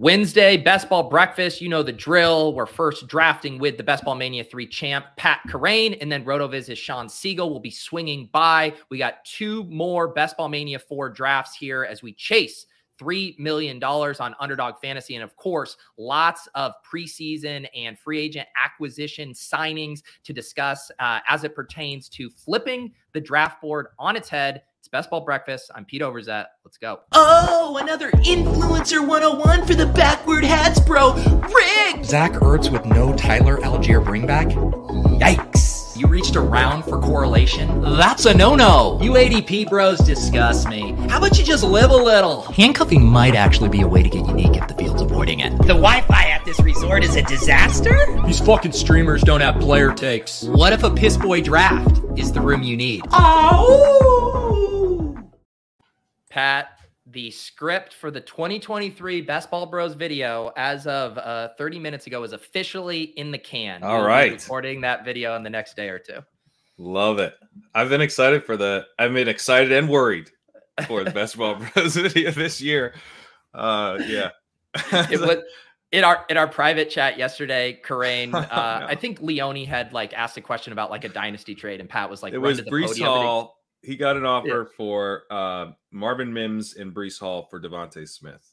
Wednesday, Best Ball Breakfast. You know the drill. We're first drafting with the Best Ball Mania 3 champ, Pat Kerrane, and then RotoViz's Shawn Siegele will be swinging by. We got two more Best Ball Mania 4 drafts here as we chase $3 million on Underdog Fantasy. And of course, lots of preseason and free agent acquisition signings to discuss as it pertains to flipping the draft board on its head. It's Best Ball Breakfast. I'm Pete Overzet. Let's go. Oh, another Influencer 101 for the backward hats, bro. Rigged! Zach Ertz with no Tyler Algier bringback? Yikes. You reached around for correlation? That's a no-no. You ADP bros disgust me. How about you just live a little? Handcuffing might actually be a way to get unique if the field's avoiding it. The Wi-Fi at this resort is a disaster? These fucking streamers don't have player takes. What if a piss boy draft is the room you need? Oh! Pat, the script for the 2023 Best Ball Bros video as of 30 minutes ago is officially in the can. All right. Recording that video in the next day or two. Love it. I've been excited for the... I've been excited and worried for the Best Ball Bros video this year. Yeah. It was... In our private chat yesterday, Kerrane, no. I think Leone had like asked a question about like a dynasty trade, and Pat was like, "It was Breece Hall. He got an offer for Marvin Mims and Breece Hall for Devontae Smith."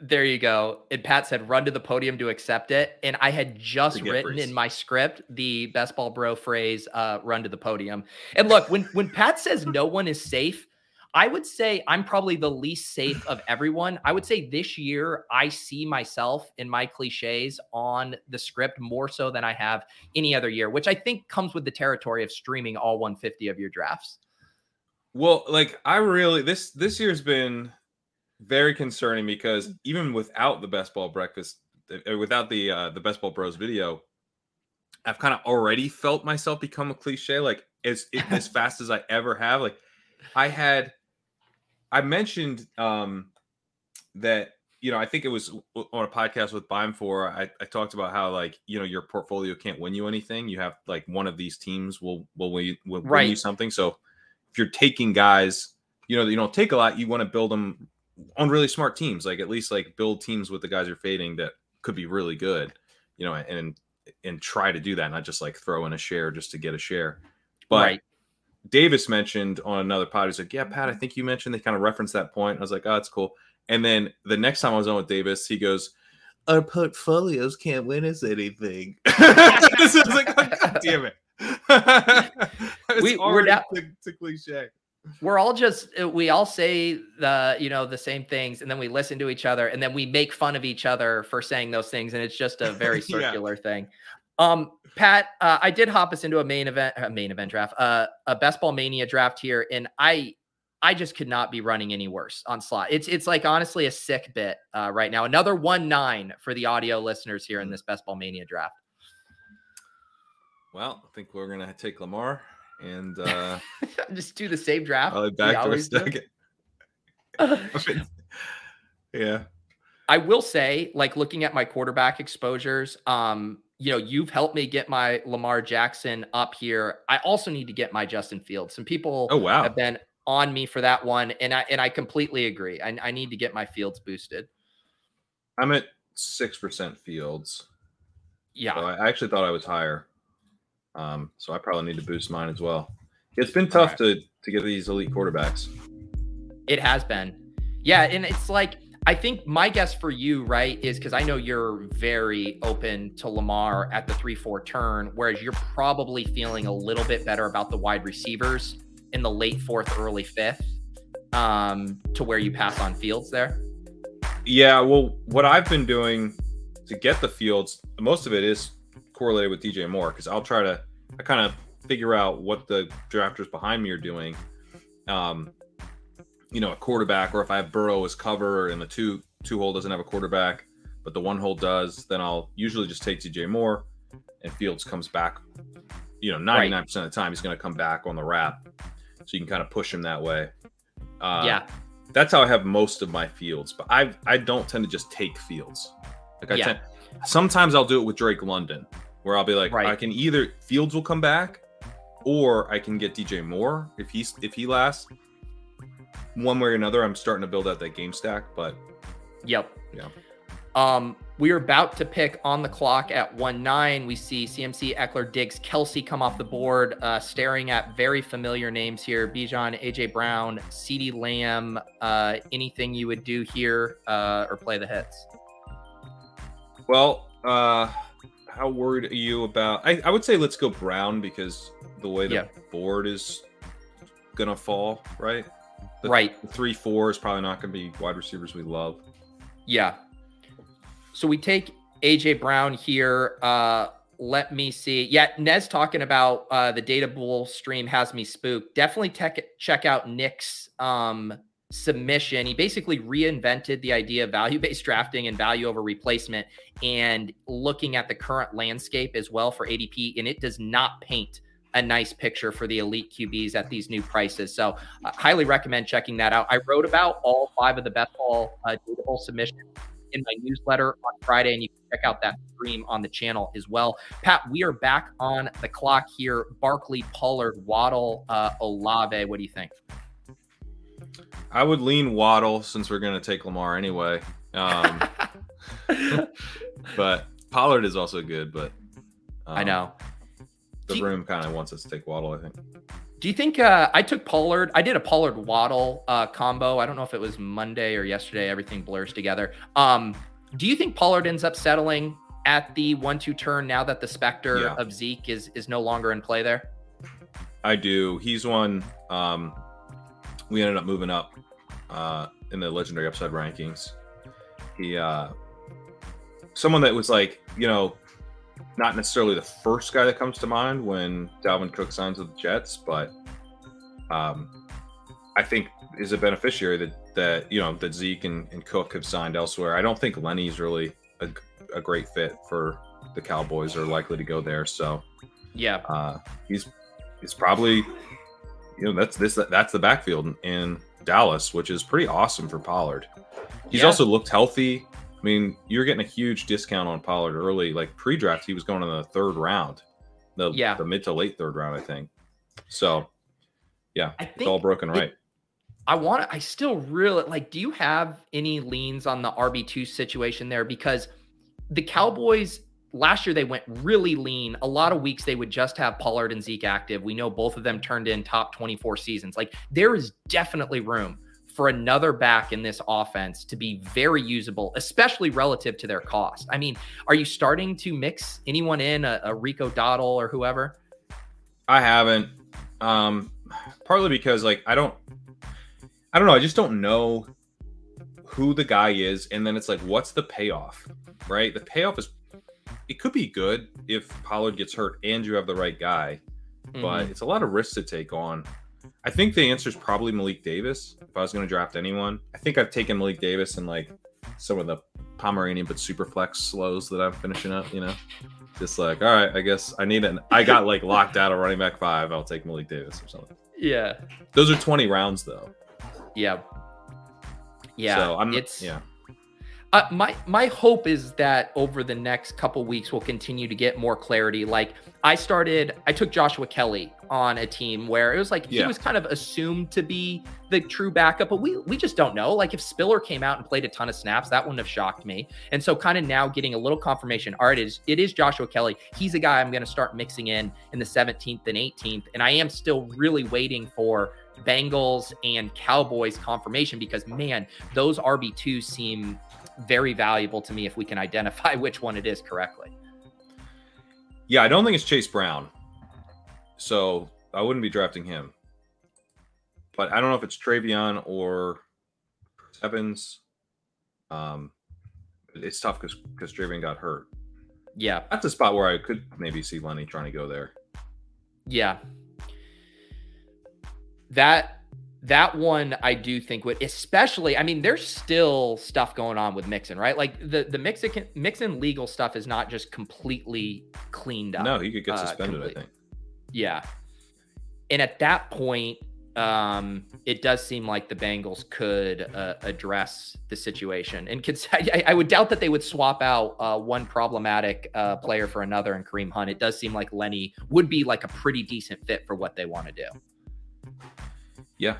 There you go. And Pat said, "Run to the podium to accept it." And I had just written in my script the Best Ball Bro phrase, "Run to the podium." And look, when Pat says no one is safe, I would say I'm probably the least safe of everyone. I would say this year I see myself in my cliches on the script more so than I have any other year, which I think comes with the territory of streaming all 150 of your drafts. Well, like I really, this year's been very concerning because even without the Best Ball Breakfast, without the Best Ball Bros video, I've kind of already felt myself become a cliche, like as fast as I ever have. Like I mentioned that, you know, I think it was on a podcast with Bime4. I talked about how, like, you know, your portfolio can't win you anything. You have like one of these teams will win you something. So if you're taking guys, you know, that you don't take a lot, you want to build them on really smart teams. Like at least like build teams with the guys you're fading that could be really good, you know, and try to do that, not just like throw in a share just to get a share. But Davis mentioned on another pod, he's like, yeah, Pat, I think you mentioned, they kind of referenced that point. I was like, oh, that's cool. And then the next time I was on with Davis, he goes, our portfolios can't win us anything. This is like, oh, God damn it. It's cliche. We're all just, we all say the, you know, the same things, and then we listen to each other, and then we make fun of each other for saying those things. And it's just a very circular thing. Pat, I did hop us into a main event draft, a Best Ball Mania draft here. And I just could not be running any worse on slot. It's like, honestly, a sick bit, right now, another 1-9 for the audio listeners here in this Best Ball Mania draft. Well, I think we're going to take Lamar and, just do the same draft. Probably back to a second. Yeah. I will say, like, looking at my quarterback exposures, you know, you've helped me get my Lamar Jackson up here. I also need to get my Justin Fields. Some people have been on me for that one, and I completely agree. I need to get my Fields boosted. I'm at 6% Fields. Yeah. So I actually thought I was higher. So I probably need to boost mine as well. It's been tough to get these elite quarterbacks. It has been. Yeah, and it's like, I think my guess for you, right, is because I know you're very open to Lamar at the 3-4 turn, whereas you're probably feeling a little bit better about the wide receivers in the late 4th, early 5th, to where you pass on Fields there. Yeah, well, what I've been doing to get the Fields, most of it is correlated with DJ Moore, because I'll try to kind of figure out what the drafters behind me are doing. You know, a quarterback, or if I have Burrow as cover and the two hole doesn't have a quarterback, but the one hole does, then I'll usually just take DJ Moore, and Fields comes back, you know, 99% of the time he's going to come back on the wrap. So you can kind of push him that way. Yeah. That's how I have most of my Fields, but I don't tend to just take Fields. Like I tend, sometimes I'll do it with Drake London, where I'll be like, I can either Fields will come back, or I can get DJ Moore if he lasts. One way or another, I'm starting to build out that game stack, but... Yep. Yeah. We are about to pick on the clock at 1:09. We see CMC, Eckler, Diggs, Kelsey come off the board, staring at very familiar names here. Bijan, AJ Brown, CeeDee Lamb, anything you would do here or play the hits? Well, how worried are you about... I would say let's go Brown because the way the board is going to fall, right? The 3-4 is probably not going to be wide receivers we love. Yeah. So we take AJ Brown here. Let me see. Yeah, Nez talking about the Data Bowl stream has me spooked. Definitely check out Nick's submission. He basically reinvented the idea of value-based drafting and value over replacement and looking at the current landscape as well for ADP, and it does not paint a nice picture for the elite QBs at these new prices. So highly recommend checking that out. I wrote about all 5 of the best ball Data Bowl submissions in my newsletter on Friday, and you can check out that stream on the channel as well. Pat, we are back on the clock here. Barkley, Pollard, Waddle, Olave. What do you think? I would lean Waddle since we're going to take Lamar anyway. But Pollard is also good, but I know the room kind of wants us to take Waddle, I think. Do you think I took Pollard? I did a Pollard-Waddle combo. I don't know if it was Monday or yesterday. Everything blurs together. Do you think Pollard ends up settling at the 1-2 turn now that the specter of Zeke is no longer in play there? I do. He's one we ended up moving up in the legendary upside rankings. He someone that was like, you know, not necessarily the first guy that comes to mind when Dalvin Cook signs with the Jets, but I think is a beneficiary that you know that Zeke and Cook have signed elsewhere. I don't think Lenny's really a great fit for the Cowboys or likely to go there. So yeah, he's probably, you know, that's the backfield in Dallas, which is pretty awesome for Pollard. He's also looked healthy. I mean, you're getting a huge discount on Pollard early. Like pre-draft, he was going in the 3rd round, the mid to late 3rd round, I think. So, yeah, it's all broken right. I still really do you have any leans on the RB2 situation there? Because the Cowboys last year, they went really lean. A lot of weeks, they would just have Pollard and Zeke active. We know both of them turned in top 24 seasons. Like there is definitely room for another back in this offense to be very usable, especially relative to their cost. I mean, are you starting to mix anyone in, a Rico Dottle or whoever? I haven't. Partly because I don't know. I just don't know who the guy is. And then it's like, what's the payoff, right? The payoff is, it could be good if Pollard gets hurt and you have the right guy, but it's a lot of risk to take on. I think the answer is probably Malik Davis. If I was going to draft anyone, I think I've taken Malik Davis in like some of the Pomeranian but super flex slows that I'm finishing up, you know, just like, all right, I guess I need I got like locked out of running back 5. I'll take Malik Davis or something. Yeah. Those are 20 rounds though. Yeah. Yeah. So my hope is that over the next couple weeks, we'll continue to get more clarity. Like I took Joshua Kelly on a team where it was like, he was kind of assumed to be the true backup, but we just don't know. Like if Spiller came out and played a ton of snaps, that wouldn't have shocked me. And so kind of now getting a little confirmation. All right, it is Joshua Kelly. He's a guy I'm going to start mixing in the 17th and 18th. And I am still really waiting for Bengals and Cowboys confirmation because man, those RB2s seem very valuable to me if we can identify which one it is correctly. Yeah, I don't think it's Chase Brown. So I wouldn't be drafting him. But I don't know if it's Travion or Evans. It's tough because Travion got hurt. Yeah. That's a spot where I could maybe see Lenny trying to go there. Yeah. That one I do think would, especially, I mean, there's still stuff going on with Mixon, right? Like the Mixon legal stuff is not just completely cleaned up. No, he could get suspended, I think. Yeah. And at that point, it does seem like the Bengals could address the situation. And I would doubt that they would swap out one problematic player for another and Kareem Hunt. It does seem like Lenny would be like a pretty decent fit for what they want to do. Yeah.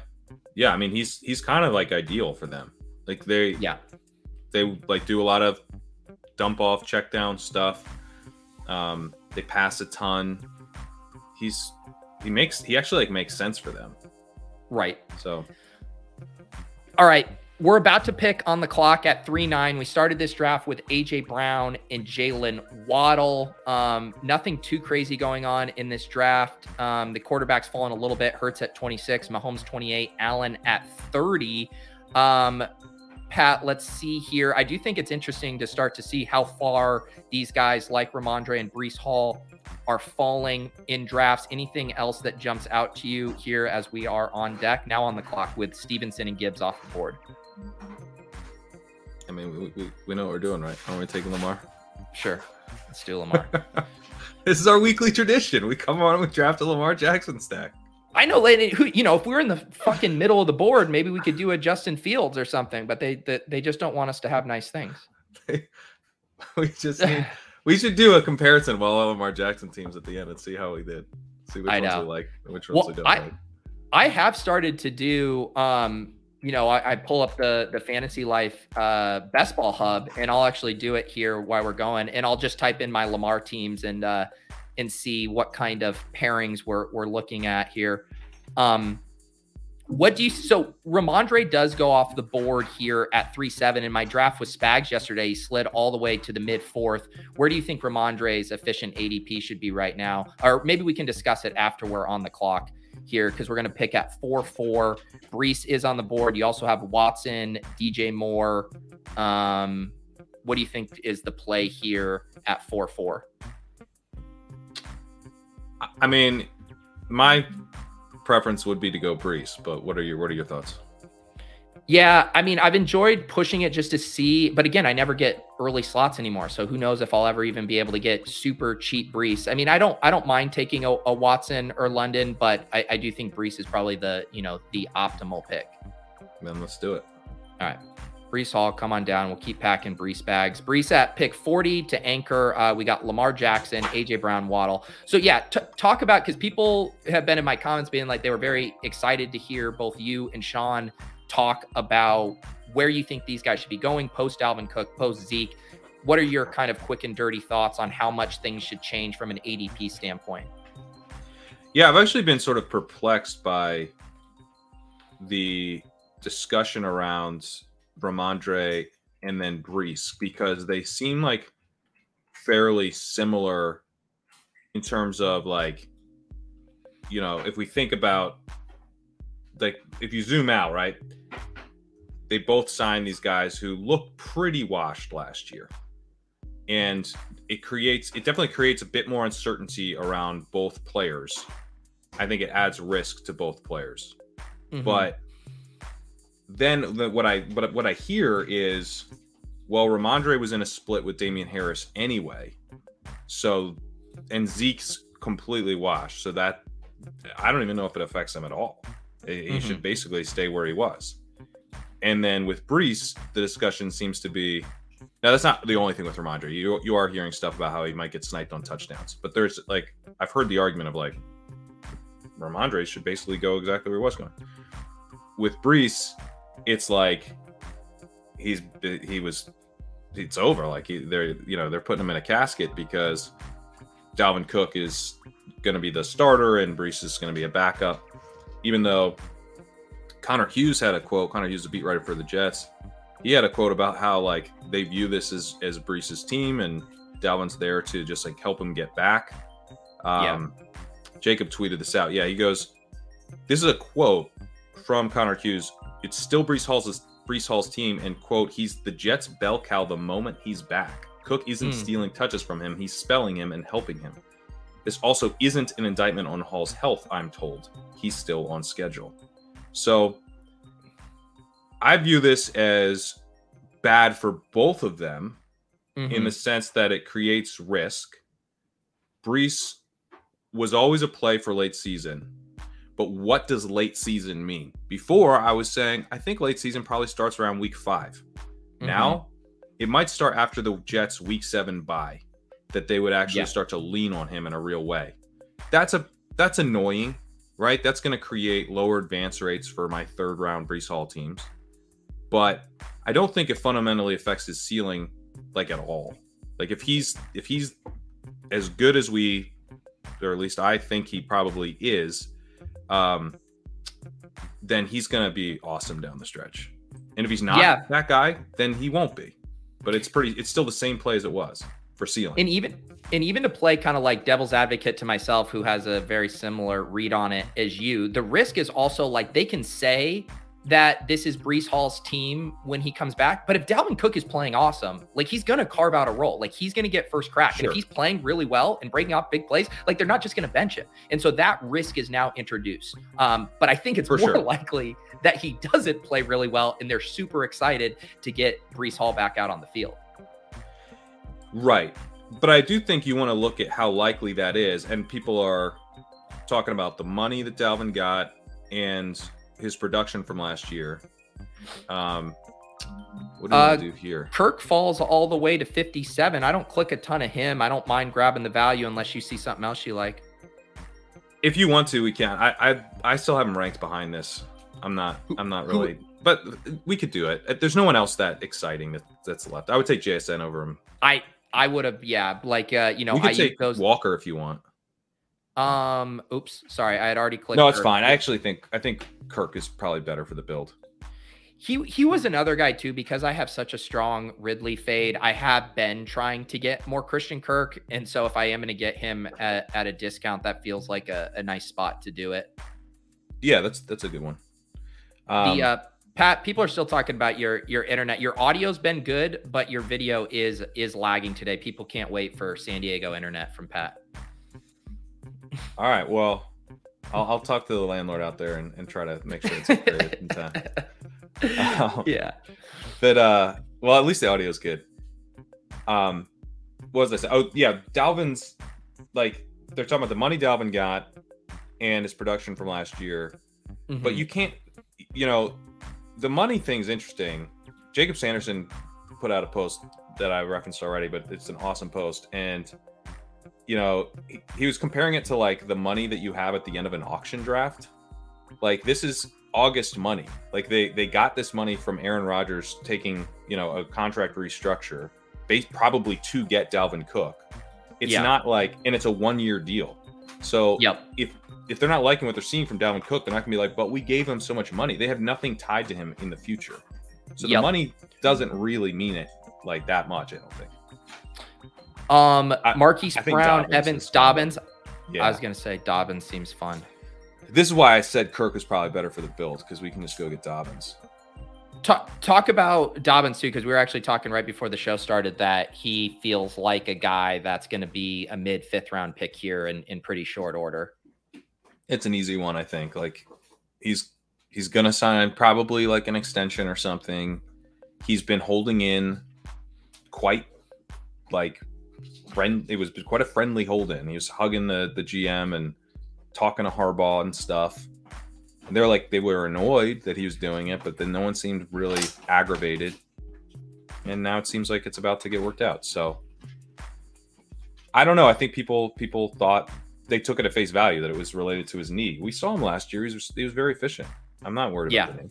Yeah, I mean he's kind of like ideal for them. Like they do a lot of dump off, check down stuff. They pass a ton. He actually makes sense for them. Right. So. All right. We're about to pick on the clock at 3-9. We started this draft with A.J. Brown and Jaylen Waddle. Nothing too crazy going on in this draft. The quarterback's fallen a little bit. Hurts at 26, Mahomes 28, Allen at 30. Pat, let's see here. I do think it's interesting to start to see how far these guys like Ramondre and Breece Hall are falling in drafts. Anything else that jumps out to you here as we are on deck? Now on the clock with Stevenson and Gibbs off the board. I mean, we know what we're doing, right? Aren't we taking Lamar? Sure. Let's do Lamar. This is our weekly tradition. We come on and we draft a Lamar Jackson stack. I know, if we were in the fucking middle of the board, maybe we could do a Justin Fields or something, but they just don't want us to have nice things. We should do a comparison of all Lamar Jackson teams at the end and see how we did. See which ones we like and which ones we don't like. I have started to do... I pull up the Fantasy Life Best Ball Hub, and I'll actually do it here while we're going. And I'll just type in my Lamar teams and see what kind of pairings we're looking at here. So Ramondre does go off the board here at 3-7. In my draft with Spags yesterday, he slid all the way to the mid-4th. Where do you think Ramondre's efficient ADP should be right now? Or maybe we can discuss it after we're on the clock here, because we're going to pick at 4-4. Breece is on the board. You also have Watson, DJ Moore. What do you think is the play here at 4-4? I mean, my preference would be to go Breece, but what are your thoughts? Yeah, I mean, I've enjoyed pushing it just to see, but again, I never get early slots anymore, so who knows if I'll ever even be able to get super cheap Breece. I mean, I don't mind taking a Watson or London, but I do think Breece is probably the optimal pick. Then let's do it. All right, Breece Hall, come on down. We'll keep packing Breece bags. Breece at pick 40 to anchor. We got Lamar Jackson, A.J. Brown, Waddle. So yeah, talk about, because people have been in my comments being like they were very excited to hear both you and Shawn talk about where you think these guys should be going post Dalvin Cook, post Zeke. What are your kind of quick and dirty thoughts on how much things should change from an ADP standpoint? Yeah, I've actually been sort of perplexed by the discussion around Ramondre and then Breece, because they seem like fairly similar in terms of if we think about if you zoom out, right? They both signed these guys who looked pretty washed last year. And it definitely creates a bit more uncertainty around both players. I think it adds risk to both players. Mm-hmm. But then what I hear is, well, Ramondre was in a split with Damian Harris anyway. So, and Zeke's completely washed. So that, I don't even know if it affects him at all. He mm-hmm. should basically stay where he was. And then with Breece, the discussion seems to be... Now, that's not the only thing with Ramondre. You are hearing stuff about how he might get sniped on touchdowns. But there's, I've heard the argument of, Ramondre should basically go exactly where he was going. With Breece, it's it's over. They're putting him in a casket because Dalvin Cook is going to be the starter and Breece is going to be a backup. Even though Connor Hughes had a quote, Connor Hughes, the beat writer for the Jets, he had a quote about how they view this as Breece's team and Dalvin's there to just help him get back. Jacob tweeted this out. Yeah, he goes, this is a quote from Connor Hughes. It's still Breece Hall's team, and quote, he's the Jets' bell cow the moment he's back. Cook isn't stealing touches from him. He's spelling him and helping him. This also isn't an indictment on Hall's health, I'm told. He's still on schedule. So I view this as bad for both of them in the sense that it creates risk. Breece was always a play for late season, but what does late season mean? Before, I was saying, I think late season probably starts around week 5. Mm-hmm. Now, it might start after the Jets' week 7 bye, that they would actually start to lean on him in a real way. That's annoying, right? That's going to create lower advance rates for my third-round Breece Hall teams. But I don't think it fundamentally affects his ceiling, at all. Like if he's as good as we, or at least I think he probably is, then he's going to be awesome down the stretch. And if he's not that guy, then he won't be. But it's still the same play as it was for ceiling. And even to play kind of like devil's advocate to myself, who has a very similar read on it as you, the risk is also like they can say that this is Breece Hall's team when he comes back. But if Dalvin Cook is playing awesome, like he's going to carve out a role. Like he's going to get first crack. Sure. And if he's playing really well and breaking off big plays, like they're not just going to bench him. And so that risk is now introduced. But I think it's likely that he doesn't play really well and they're super excited to get Breece Hall back out on the field. Right. But I do think you want to look at how likely that is. And people are talking about the money that Dalvin got and his production from last year. What do we do here? Kirk falls all the way to 57. I don't click a ton of him. I don't mind grabbing the value unless you see something else you like. If you want to, we can. I still have him ranked behind this. I'm not really, but we could do it. There's no one else that exciting that's left. I would take JSN over him. I would have, yeah. Like, we could take Walker if you want. Oops, sorry, I had already clicked. No, it's Kirk. Fine. I think Kirk is probably better for the build. He was another guy too, because I have such a strong Ridley fade. I have been trying to get more Christian Kirk, and so if I am going to get him at a discount, that feels like a nice spot to do it. Yeah, that's a good one. Pat, people are still talking about your internet. Your audio's been good, but your video is lagging today. People can't wait for San Diego internet from Pat. All right, well, I'll talk to the landlord out there and try to make sure it's upgraded in time. Yeah. But, well, at least the audio is good. What was I saying? Oh, yeah, Dalvin's, like, they're talking about the money Dalvin got and his production from last year. Mm-hmm. But you can't, the money thing's interesting. Jacob Sanderson put out a post that I referenced already, but it's an awesome post. And he was comparing it to like the money that you have at the end of an auction draft. Like this is August money. Like they got this money from Aaron Rodgers taking, a contract restructure based probably to get Dalvin Cook. It's not like, and it's a 1-year deal. So if they're not liking what they're seeing from Dalvin Cook, they're not gonna be like, but we gave him so much money. They have nothing tied to him in the future. So the money doesn't really mean it like that much, I don't think. Marquise Brown, Dobbins. Yeah. I was going to say Dobbins seems fun. This is why I said Kirk is probably better for the build, because we can just go get Dobbins. Talk about Dobbins too, because we were actually talking right before the show started that he feels like a guy that's going to be a mid-5th round pick here in pretty short order. It's an easy one, I think. Like he's going to sign probably like an extension or something. He's been holding in quite like... It was quite a friendly hold-in. He was hugging the GM and talking to Harbaugh and stuff. And they're like, they were annoyed that he was doing it, but then no one seemed really aggravated. And now it seems like it's about to get worked out. So I don't know. I think people thought they took it at face value that it was related to his knee. We saw him last year. He was very efficient. I'm not worried about the knee.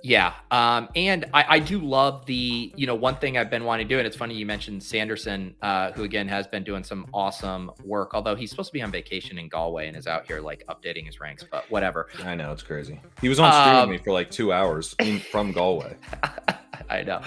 Yeah. And I do love the, one thing I've been wanting to do, and it's funny you mentioned Sanderson, who again has been doing some awesome work, although he's supposed to be on vacation in Galway and is out here like updating his ranks, but whatever. I know, it's crazy. He was on stream with me for like 2 hours from Galway. I know.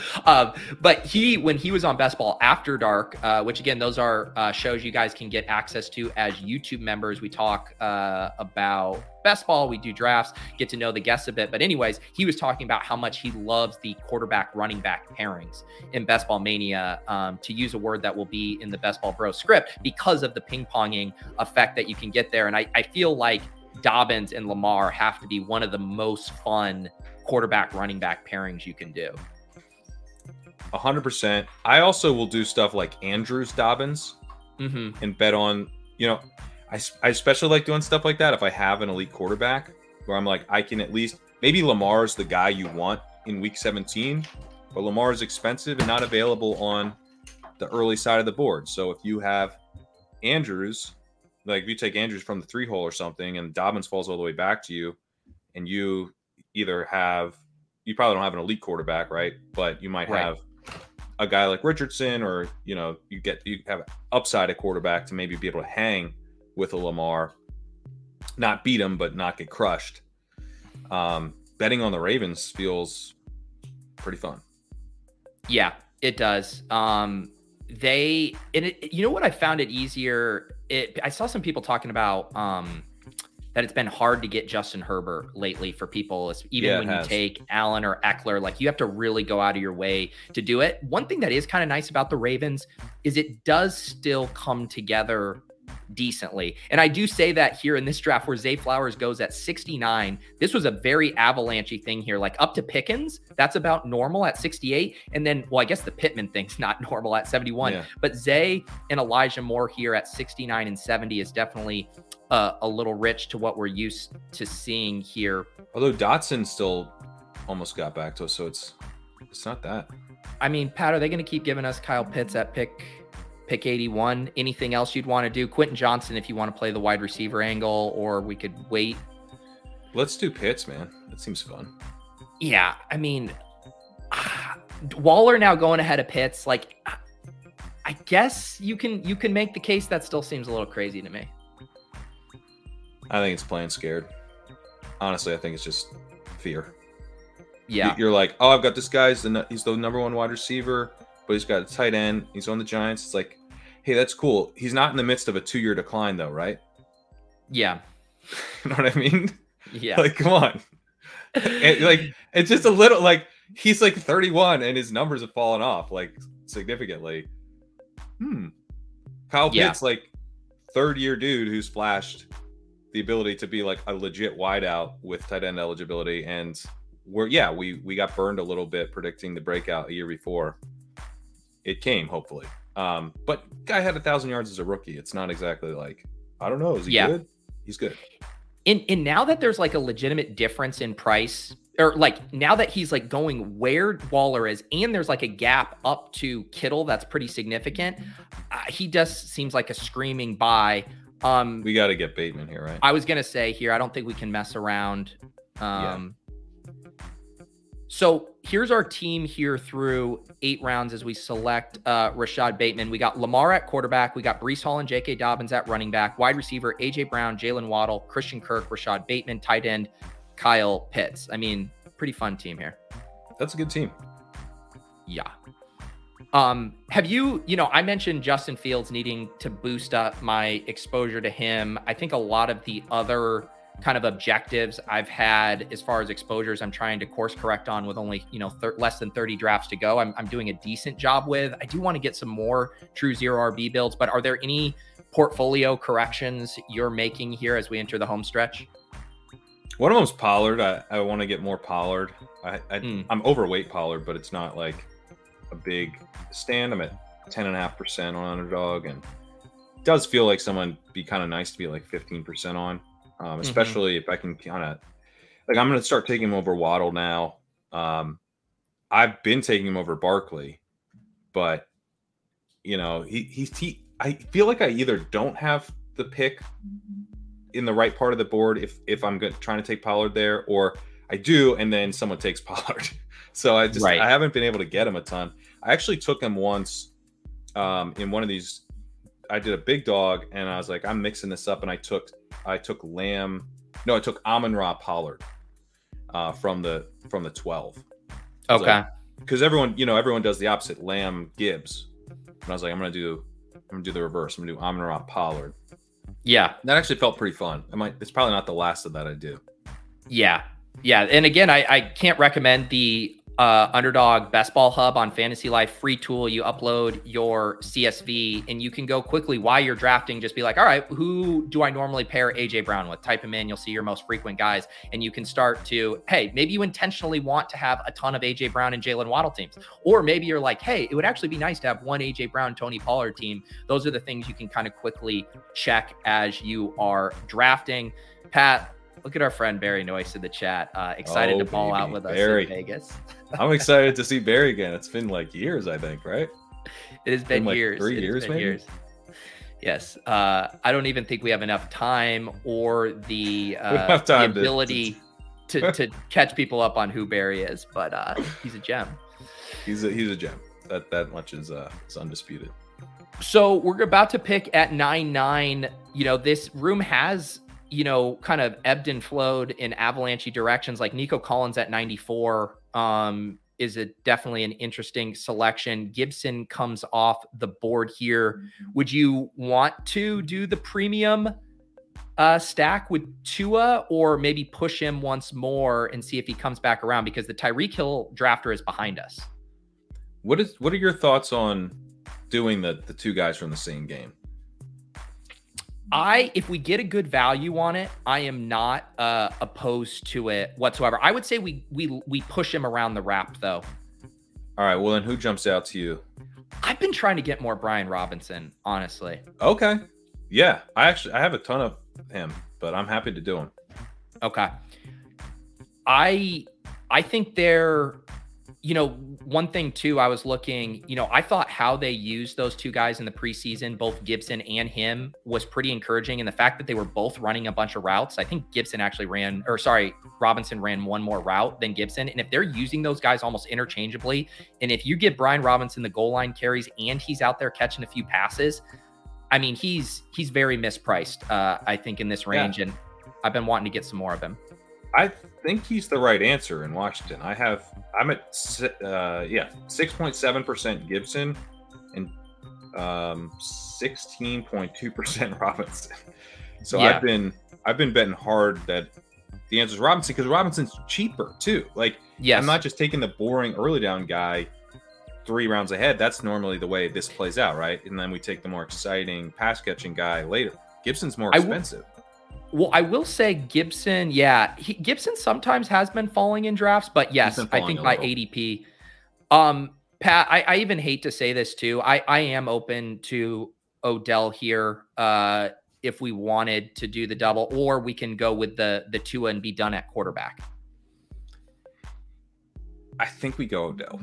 But when he was on Best Ball After Dark, which again, those are shows you guys can get access to as YouTube members. We talk about Best Ball. We do drafts, get to know the guests a bit. But anyways, he was talking about how much he loves the quarterback running back pairings in Best Ball Mania, to use a word that will be in the Best Ball Bro script, because of the ping ponging effect that you can get there. And I feel like Dobbins and Lamar have to be one of the most fun quarterback running back pairings you can do. 100%. I also will do stuff like Andrews Dobbins and bet on, I especially like doing stuff like that if I have an elite quarterback where I'm like, I can at least, maybe Lamar's the guy you want in week 17, but Lamar is expensive and not available on the early side of the board. So if you have Andrews, like if you take Andrews from the 3-hole or something and Dobbins falls all the way back to you, and you probably don't have an elite quarterback, right? But you might have a guy like Richardson, or, you know, you have upside at quarterback to maybe be able to hang with a Lamar, not beat him, but not get crushed. Betting on the Ravens feels pretty fun. Yeah, it does. You know what, I found it easier. I saw some people talking about that it's been hard to get Justin Herbert lately for people, even when you take Allen or Eckler, like you have to really go out of your way to do it. One thing that is kind of nice about the Ravens is it does still come together decently. And I do say that here in this draft where Zay Flowers goes at 69, this was a very avalanchy thing here, like up to Pickens, that's about normal at 68. And then, well, I guess the Pittman thing's not normal at 71, but Zay and Elijah Moore here at 69 and 70 is definitely a little rich to what we're used to seeing here. Although Dotson still almost got back to us. So it's not that. I mean, Pat, are they going to keep giving us Kyle Pitts at pick 81? Anything else you'd want to do? Quentin Johnson, if you want to play the wide receiver angle, or we could wait. Let's do Pitts, man. That seems fun. Yeah. I mean, Waller now going ahead of Pitts. Like, I guess you can make the case. That still seems a little crazy to me. I think it's playing scared. Honestly, I think it's just fear. Yeah. You're like, oh, I've got this guy. He's the number one wide receiver, but he's got a tight end. He's on the Giants. It's like, hey, that's cool. He's not in the midst of a 2-year decline, though, right? Yeah. You know what I mean? Yeah. Like, come on. It's just a little, like, he's like 31 and his numbers have fallen off, like, significantly. Kyle Pitts, like, third-year dude who's flashed the ability to be like a legit wideout with tight end eligibility. And we got burned a little bit predicting the breakout a year before it came, hopefully. But guy had 1,000 yards as a rookie. It's not exactly like, I don't know. Is he good? He's good. And now that there's like a legitimate difference in price, or like now that he's like going where Waller is, and there's like a gap up to Kittle that's pretty significant. He just seems like a screaming buy. We got to get Bateman here, right? I was going to say here, I don't think we can mess around. So here's our team here through 8 rounds as we select Rashad Bateman. We got Lamar at quarterback. We got Breece Hall and J.K. Dobbins at running back. Wide receiver, A.J. Brown, Jaylen Waddle, Christian Kirk, Rashad Bateman, tight end, Kyle Pitts. I mean, pretty fun team here. That's a good team. Yeah. I mentioned Justin Fields needing to boost up my exposure to him. I think a lot of the other kind of objectives I've had as far as exposures, I'm trying to course correct on with only, less than 30 drafts to go. I'm doing a decent job with. I do want to get some more true zero RB builds, but are there any portfolio corrections you're making here as we enter the home stretch? One of them's Pollard. I want to get more Pollard. I'm overweight Pollard, but it's not like a big stand. I'm at 10.5% on Underdog, and it does feel like someone be kind of nice to be like 15% on, especially if I can kind of like, I'm going to start taking him over Waddle now. I've been taking him over Barkley, but I feel like I either don't have the pick in the right part of the board if I'm trying to take Pollard there, or I do, and then someone takes Pollard. So I just, I haven't been able to get him a ton. I actually took him once in one of these. I did a big dog, and I was like, I'm mixing this up. And I took Lamb. No, I took Amon-Ra Pollard from the 12. Okay. Because everyone does the opposite. Lamb Gibbs. And I was like, I'm gonna do the reverse. I'm gonna do Amon-Ra Pollard. Yeah. That actually felt pretty fun. It's probably not the last of that I do. Yeah. Yeah. And again, I can't recommend the Underdog Best Ball Hub on Fantasy Life, free tool. You upload your CSV and you can go quickly while you're drafting. Just be like, all right, who do I normally pair AJ Brown with? Type him in. You'll see your most frequent guys, and you can start to, hey, maybe you intentionally want to have a ton of AJ Brown and Jaylen Waddle teams, or maybe you're like, hey, it would actually be nice to have one AJ Brown, Tony Pollard team. Those are the things you can kind of quickly check as you are drafting. Pat, look at our friend Barry Noyce in the chat. Excited to ball out with us Barry. In Vegas. I'm excited to see Barry again. It's been like years, I think, right? It has been years. Like 3 years, maybe? Years. Yes. I don't even think we have enough time or the ability to catch people up on who Barry is, but he's a gem. He's a gem. that much is undisputed. So we're about to pick at 9-9. You know, this room has, you know, kind of ebbed and flowed in avalanchy directions. Like Nico Collins at 94 is definitely an interesting selection. Gibson comes off the board here. Would you want to do the premium stack with Tua, or maybe push him once more and see if he comes back around, because the Tyreek Hill drafter is behind us? What are your thoughts on doing the two guys from the same game? If we get a good value on it, I am not opposed to it whatsoever. I would say we push him around the wrap, though. All right. Well, then who jumps out to you? I've been trying to get more Brian Robinson, honestly. Okay. Yeah. I have a ton of him, but I'm happy to do him. Okay. I think they're, you know, one thing too, I was looking, you know, I thought how they used those two guys in the preseason, both Gibson and him, was pretty encouraging. And the fact that they were both running a bunch of routes, I think Robinson ran one more route than Gibson. And if they're using those guys almost interchangeably, and if you give Brian Robinson the goal line carries and he's out there catching a few passes, I mean, he's very mispriced, I think, in this range. Yeah. And I've been wanting to get some more of him. I think he's the right answer in Washington. I'm at 6.7% Gibson and 16.2% Robinson. So yeah. I've been betting hard that the answer is Robinson, because Robinson's cheaper too. Like, yes. I'm not just taking the boring early down guy 3 rounds ahead. That's normally the way this plays out, right? And then we take the more exciting pass catching guy later. Gibson's more expensive. Well, I will say Gibson, yeah. Gibson sometimes has been falling in drafts, but yes, I think my ADP. Pat, I even hate to say this too. I am open to Odell here if we wanted to do the double, or we can go with the Tua and be done at quarterback. I think we go Odell.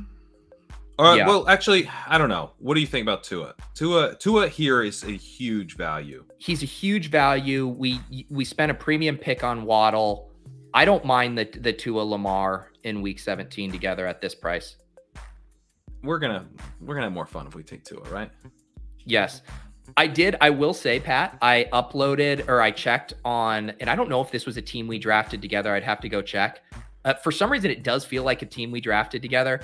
All right, yeah. Well, actually, I don't know. What do you think about Tua? Tua here is a huge value. He's a huge value. We spent a premium pick on Waddle. I don't mind the Tua Lamar in week 17 together at this price. We're gonna have more fun if we take Tua, right? Yes. I will say, Pat, I uploaded, or I checked on, and I don't know if this was a team we drafted together. I'd have to go check. For some reason, it does feel like a team we drafted together.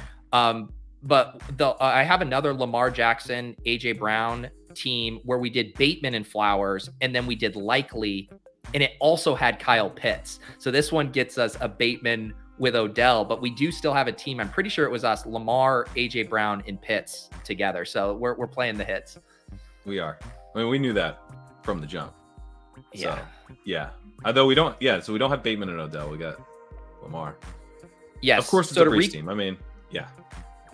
But I have another Lamar Jackson, AJ Brown team where we did Bateman and Flowers, and then we did Likely, and it also had Kyle Pitts. So this one gets us a Bateman with Odell, but we do still have a team. I'm pretty sure it was us, Lamar, AJ Brown, and Pitts together. So we're playing the hits. We are. I mean, we knew that from the jump. Yeah. So, yeah. Although we don't. Yeah. So we don't have Bateman and Odell. We got Lamar. Yes. Of course, it's a Breece team. I mean, yeah.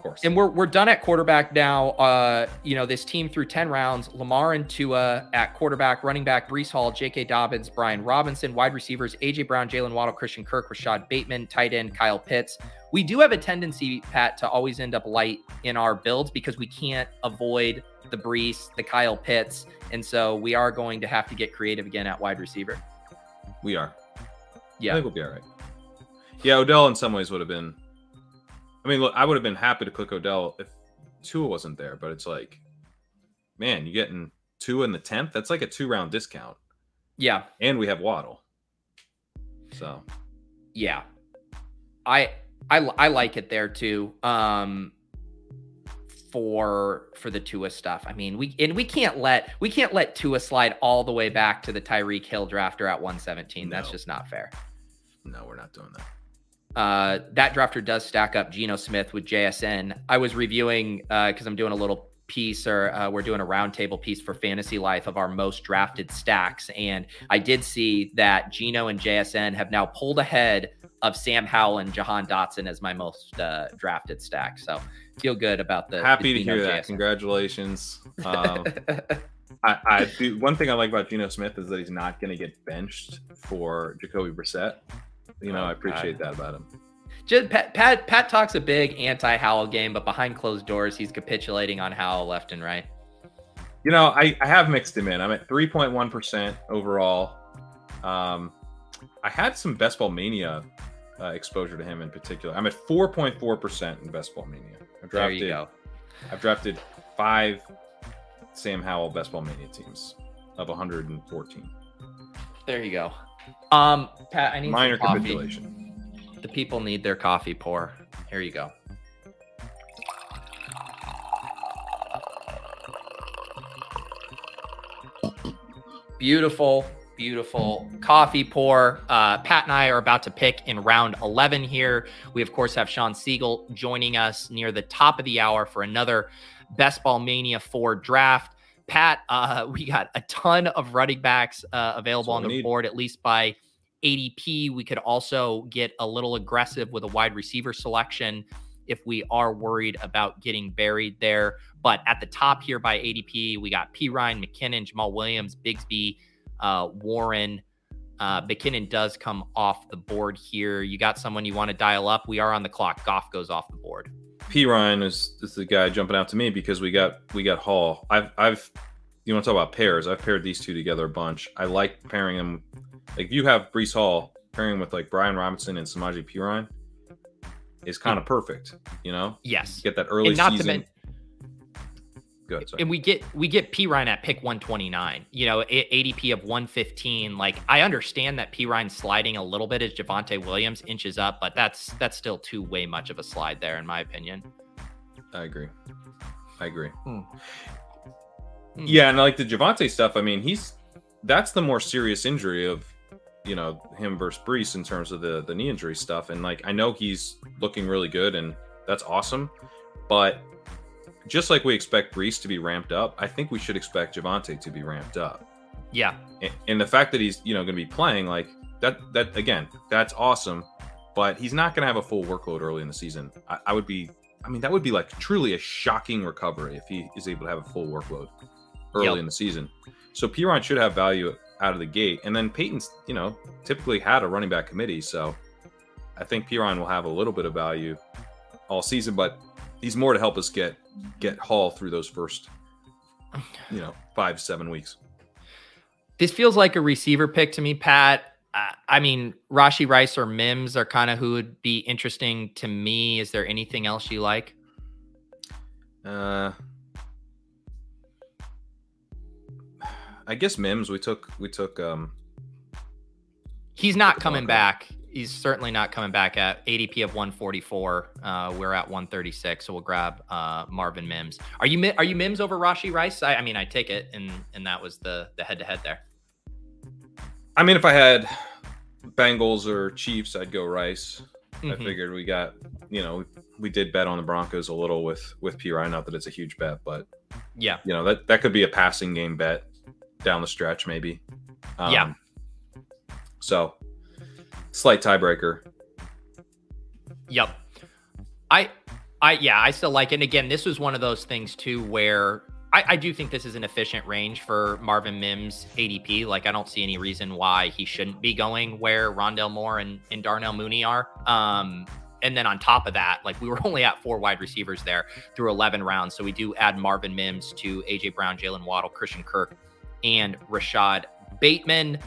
Course. And we're done at quarterback now. You know, this team through 10 rounds, Lamar and Tua at quarterback, running back Breece Hall, J.K. Dobbins, Brian Robinson, wide receivers A.J. Brown, Jaylen Waddle, Christian Kirk, Rashad Bateman, tight end Kyle Pitts. We do have a tendency, Pat, to always end up light in our builds because we can't avoid the Breece, the Kyle Pitts, and so we are going to have to get creative again at wide receiver. We are. Yeah. I think we'll be all right. Yeah, Odell in some ways would have been, I mean, look, I would have been happy to click Odell if Tua wasn't there, but it's like, man, you're getting Tua in the 10th? That's like a 2-round discount. Yeah. And we have Waddle. So. Yeah. I like it there too. For the Tua stuff. I mean, we can't let Tua slide all the way back to the Tyreek Hill drafter at 117. No. That's just not fair. No, we're not doing that. That drafter does stack up Geno Smith with JSN. I was reviewing, because I'm doing a little piece, or we're doing a roundtable piece for Fantasy Life of our most drafted stacks. And I did see that Geno and JSN have now pulled ahead of Sam Howell and Jahan Dotson as my most drafted stack. So feel good about the. Happy to hear that. JSN. Congratulations. I do. One thing I like about Geno Smith is that he's not going to get benched for Jacoby Brissett. You know, I appreciate that about him. Pat talks a big anti-Howell game, but behind closed doors, he's capitulating on Howell left and right. You know, I have mixed him in. I'm at 3.1% overall. I had some Best Ball Mania exposure to him in particular. I'm at 4.4% in Best Ball Mania. There you go. I've drafted 5 Sam Howell Best Ball Mania teams of 114. There you go. Pat, I need minor capitulation. The people need their coffee pour. Here you go. Beautiful, beautiful coffee pour. Pat and I are about to pick in round 11 here. We, of course, have Shawn Siegele joining us near the top of the hour for another Best Ball Mania 4 draft. Pat, we got a ton of running backs available on the board, at least by ADP. We could also get a little aggressive with a wide receiver selection if we are worried about getting buried there. But at the top here by ADP, we got P. Ryan, McKinnon, Jamal Williams, Bigsby, Warren. McKinnon does come off the board here. You got someone you want to dial up? We are on the clock. Goff goes off the board. P. Ryan is the guy jumping out to me because we got Hall. I've you want to talk about pairs? I've paired these two together a bunch. I like pairing them. Like if you have Breece Hall pairing him with like Brian Robinson and Samaje Perine, is kind of perfect, you know? Yes. You get that early season. Good. And we get P. Ryan at pick 129, you know, ADP of 115. Like I understand that P. Ryan sliding a little bit as Javonte Williams inches up, but that's still too way much of a slide there, in my opinion. I agree. Yeah, and like the Javonte stuff, I mean, that's the more serious injury of, you know, him versus Breece in terms of the knee injury stuff. And like I know he's looking really good and that's awesome, but just like we expect Breece to be ramped up, I think we should expect Javonte to be ramped up. Yeah. And the fact that he's, you know, going to be playing like that again, that's awesome, but he's not going to have a full workload early in the season. That would be like truly a shocking recovery if he is able to have a full workload early in the season. So Piron should have value out of the gate. And then Peyton's, you know, typically had a running back committee. So I think Piron will have a little bit of value all season, but he's more to help us get Hall through those first, you know, 5-7 weeks. This feels like a receiver pick to me, Pat. I mean, Rashi Rice or Mims are kind of who would be interesting to me. Is there anything else you like? I guess Mims. We took. He's not coming back. He's certainly not coming back at ADP of 144. We're at 136, so we'll grab Marvin Mims. Are you Mims over Rashi Rice? I take it, and that was the head-to-head there. I mean, if I had Bengals or Chiefs, I'd go Rice. Mm-hmm. I figured we got, you know, we did bet on the Broncos a little with P. Ryan. Not that it's a huge bet, but yeah, you know, that could be a passing game bet down the stretch, maybe. Yeah. So. Slight tiebreaker. Yep. I still like it. And again, this was one of those things too, where I do think this is an efficient range for Marvin Mims ADP. Like I don't see any reason why he shouldn't be going where Rondale Moore and Darnell Mooney are. And then on top of that, like we were only at 4 wide receivers there through 11 rounds. So we do add Marvin Mims to AJ Brown, Jaylen Waddle, Christian Kirk, and Rashad Bateman.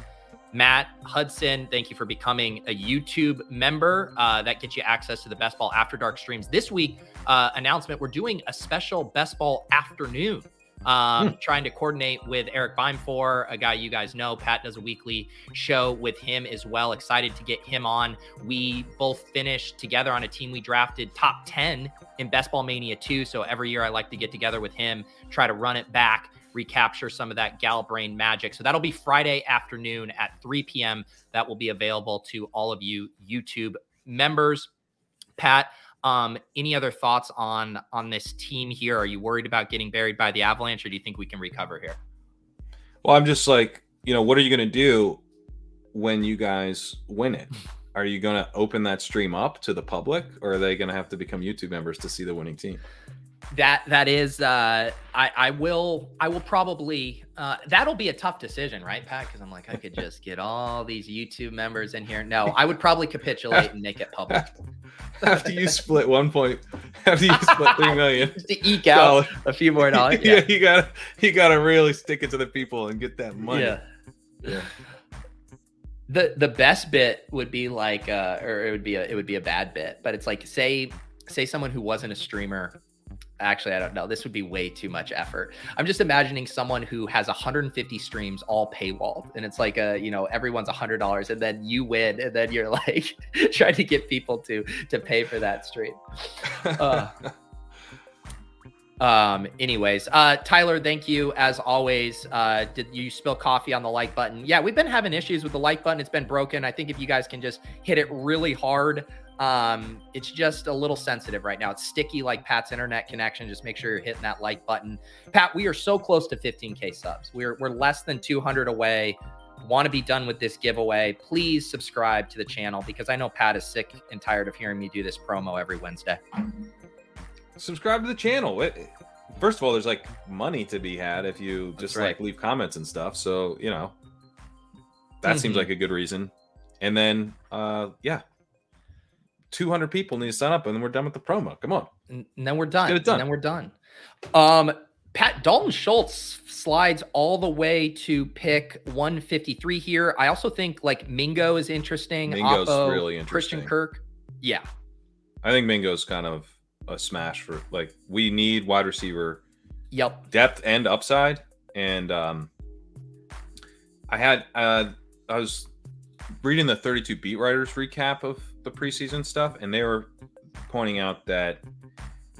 Matt Hudson, thank you for becoming a YouTube member. That gets you access to the Best Ball After Dark streams. This week, announcement, we're doing a special Best Ball afternoon, trying to coordinate with Eric Bimefor, a guy you guys know. Pat does a weekly show with him as well. Excited to get him on. We both finished together on a team we drafted top 10 in Best Ball Mania 2. So every year I like to get together with him, try to run it back, recapture some of that Galbrain magic. So that'll be Friday afternoon at 3 p.m. That will be available to all of you YouTube members. Pat, any other thoughts on this team here? Are you worried about getting buried by the Avalanche, or do you think we can recover here? Well, I'm just like, you know, what are you going to do when you guys win it? Are you going to open that stream up to the public, or are they going to have to become YouTube members to see the winning team? That is, I will probably, that'll be a tough decision, right, Pat? Because I'm like, I could just get all these YouTube members in here. No, I would probably capitulate and make it public. After you split 3 million. Just to eke out a few more dollars. Yeah, yeah, you gotta really stick it to the people and get that money. Yeah. The best bit would be like, or it would be a bad bit, but it's like, say someone who wasn't a streamer Actually, I don't know. This would be way too much effort. I'm just imagining someone who has 150 streams all paywalled, and it's like a, you know, everyone's $100, and then you win, and then you're like trying to get people to pay for that stream. Anyways, Tyler, thank you as always. Did you spill coffee on the like button? Yeah, we've been having issues with the like button. It's been broken. I think if you guys can just hit it really hard, it's just a little sensitive right now. It's sticky like Pat's internet connection. Just make sure you're hitting that like button. Pat, we are so close to 15K subs. We're less than 200 away. Want to be done with this giveaway. Please subscribe to the channel because I know Pat is sick and tired of hearing me do this promo every Wednesday. Subscribe to the channel. First of all, there's like money to be had if you just like leave comments and stuff. So, you know, that seems like a good reason. And then, yeah, 200 people need to sign up and then we're done with the promo. Come on. And then we're done. Get it done. And then we're done. Pat, Dalton Schultz slides all the way to pick 153 here. I also think like Mingo is interesting. Mingo's Oppo, really interesting. Christian Kirk. Yeah. I think Mingo's kind of a smash for like, we need wide receiver depth and upside. And I was reading the 32 beat writers recap of the preseason stuff, and they were pointing out that